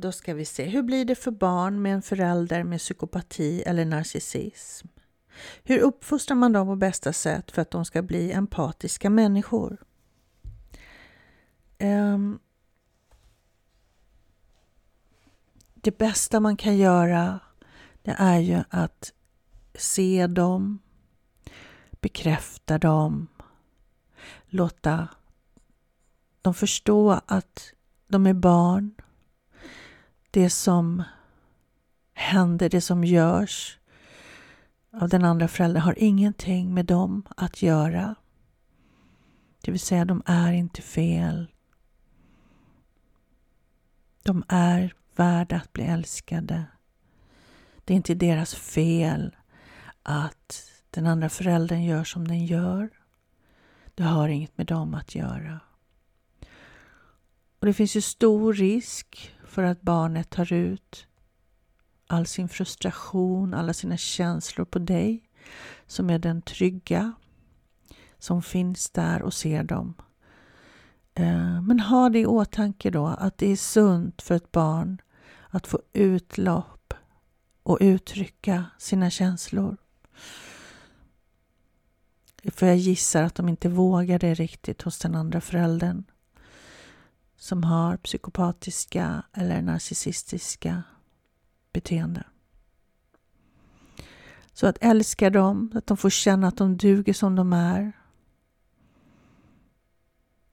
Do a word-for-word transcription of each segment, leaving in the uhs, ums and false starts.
Då ska vi se, hur blir det för barn med en förälder med psykopati eller narcissism? Hur uppfostrar man dem på bästa sätt för att de ska bli empatiska människor? Det bästa man kan göra, det är ju att se dem, bekräfta dem, låta dem förstå att de är barn. Det som händer, det som görs av den andra föräldern har ingenting med dem att göra. Det vill säga, de är inte fel. De är värda att bli älskade. Det är inte deras fel att den andra föräldern gör som den gör. Det har inget med dem att göra. Och det finns ju stor risk för att barnet tar ut all sin frustration, alla sina känslor på dig, som är den trygga, som finns där och ser dem. Men ha det i åtanke då, att det är sunt för ett barn att få utlopp och uttrycka sina känslor. För jag gissar att de inte vågar det riktigt hos den andra föräldern, som har psykopatiska eller narcissistiska beteenden. Så att älska dem, att de får känna att de duger som de är.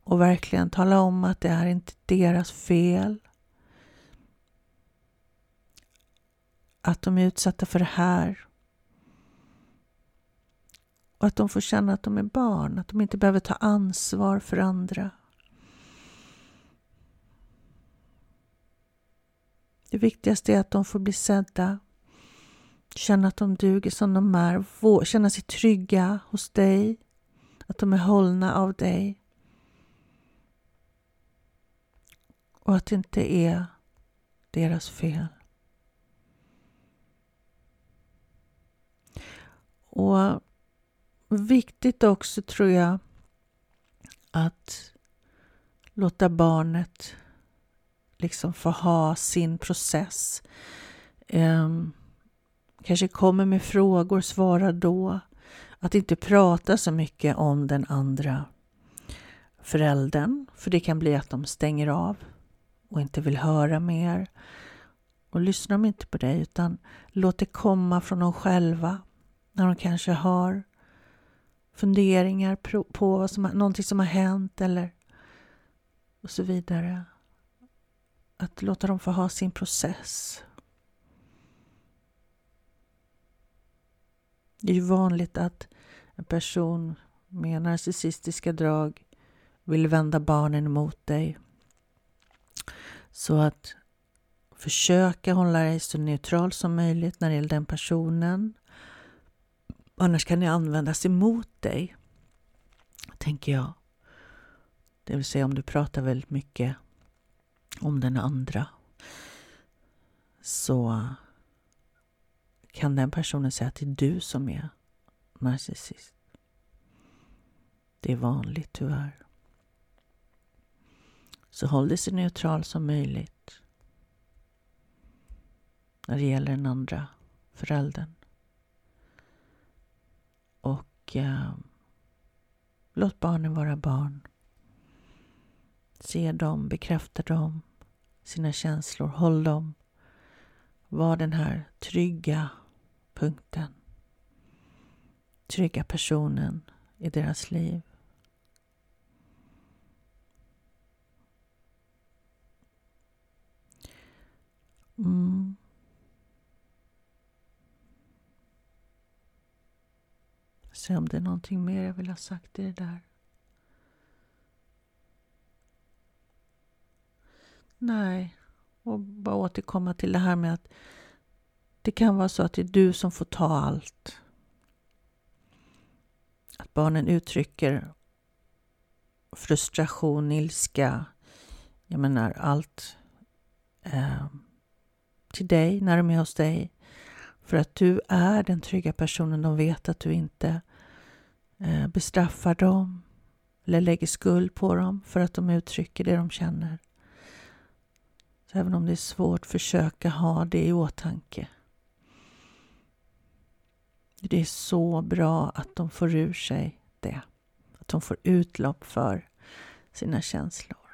Och verkligen tala om att det är inte deras fel. Att de är utsatta för det här. Och att de får känna att de är barn, att de inte behöver ta ansvar för andra. Det viktigaste är att de får bli sedda, känna att de duger som de är, känna sig trygga hos dig, att de är hållna av dig. Och att det inte är deras fel. Och viktigt också, tror jag, att låta barnet liksom få ha sin process. Um, kanske kommer med frågor, svara då. Att inte prata så mycket om den andra föräldern. För det kan bli att de stänger av och inte vill höra mer. Och lyssnar de inte på dig, utan låt det komma från dem själva. När de kanske har funderingar på vad som, någonting som har hänt eller och så vidare. Att låta dem få ha sin process. Det är ju vanligt att en person med narcissistiska drag vill vända barnen emot dig. Så att försöka hålla dig så neutral som möjligt när det gäller den personen. Annars kan det användas emot dig, tänker jag. Det vill säga, om du pratar väldigt mycket om den andra, så kan den personen säga att det är du som är narcissist. Det är vanligt, tyvärr. Så håll dig så neutral som möjligt när det gäller den andra föräldern. Och eh, låt barnen vara barn. Se dem, bekräfta dem, sina känslor, håll dem. Var den här trygga punkten. Trygga personen i deras liv. Mm. Se om det är någonting mer jag vill ha sagt i det där. Nej, och bara återkomma till det här med att det kan vara så att det är du som får ta allt. Att barnen uttrycker frustration, ilska, jag menar allt eh, till dig när de är hos dig. För att du är den trygga personen, de vet att du inte eh, bestraffar dem eller lägger skuld på dem för att de uttrycker det de känner. Så även om det är svårt, försöka ha det i åtanke. Det är så bra att de får ur sig det. Att de får utlopp för sina känslor.